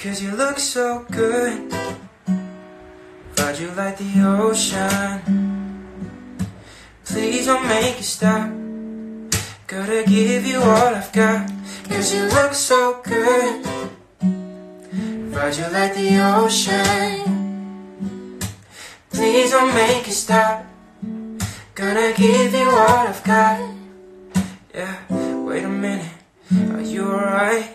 Cause you look so good, ride you like the ocean. Please don't make it stop, gotta give you all I've got. Cause you look so good, ride you like the ocean. Please don't make it stop, gonna give you all I've got. Yeah, wait a minute, are you alright?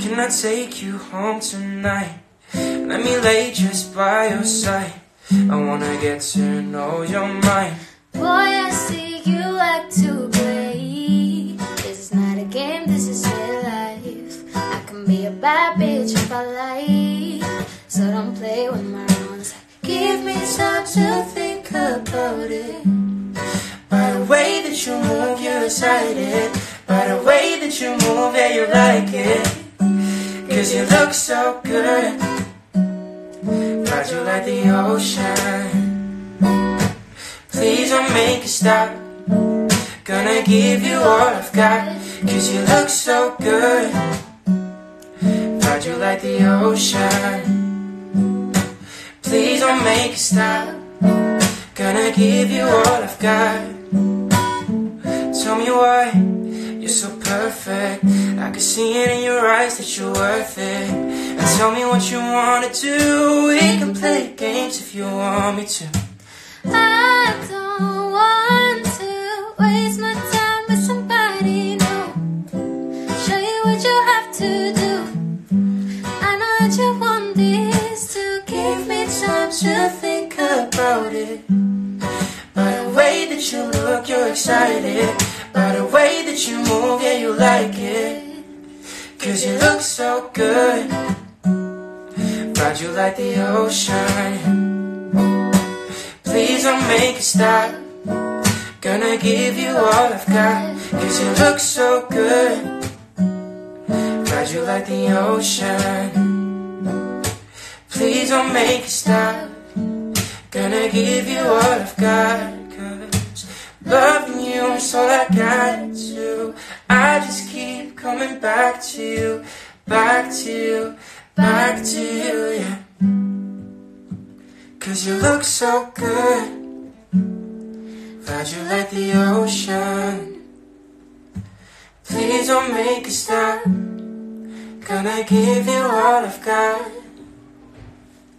Can I take you home tonight? Let me lay just by your side, I wanna get to know your mind. Boy, I see you like to play, this is not a game, this is real life. I can be a bad bitch if I like, so don't play with my ones. Give me time to think about it. By the way that you move, you're excited. By the way that you move, yeah, you like it. Cause you look so good, ride you like the ocean. Please don't make it stop, gonna give you all I've got. Cause you look so good, ride you like the ocean. Please don't make it stop, gonna give you all I've got. Tell me why you're so perfect, I can see it in your eyes that you're worth it. And tell me what you wanna do, we can play games if you want me to. I don't want to waste my time with somebody, no. Show you what you have to do, I know that you want this to. Give me time to think about it. By the way that you look, you're excited. By the way that you move, yeah, you like it. Cause you look so good, ride you like the ocean. Please don't make it stop, gonna give you all I've got. Cause you look so good, ride you like the ocean. Please don't make it stop, gonna give you all I've got. Loving you is all I got to. I just keep coming back to you, back to you, back to you, yeah. Cause you look so good, ride you like the ocean. Please don't make it stop, gonna give you all I've got.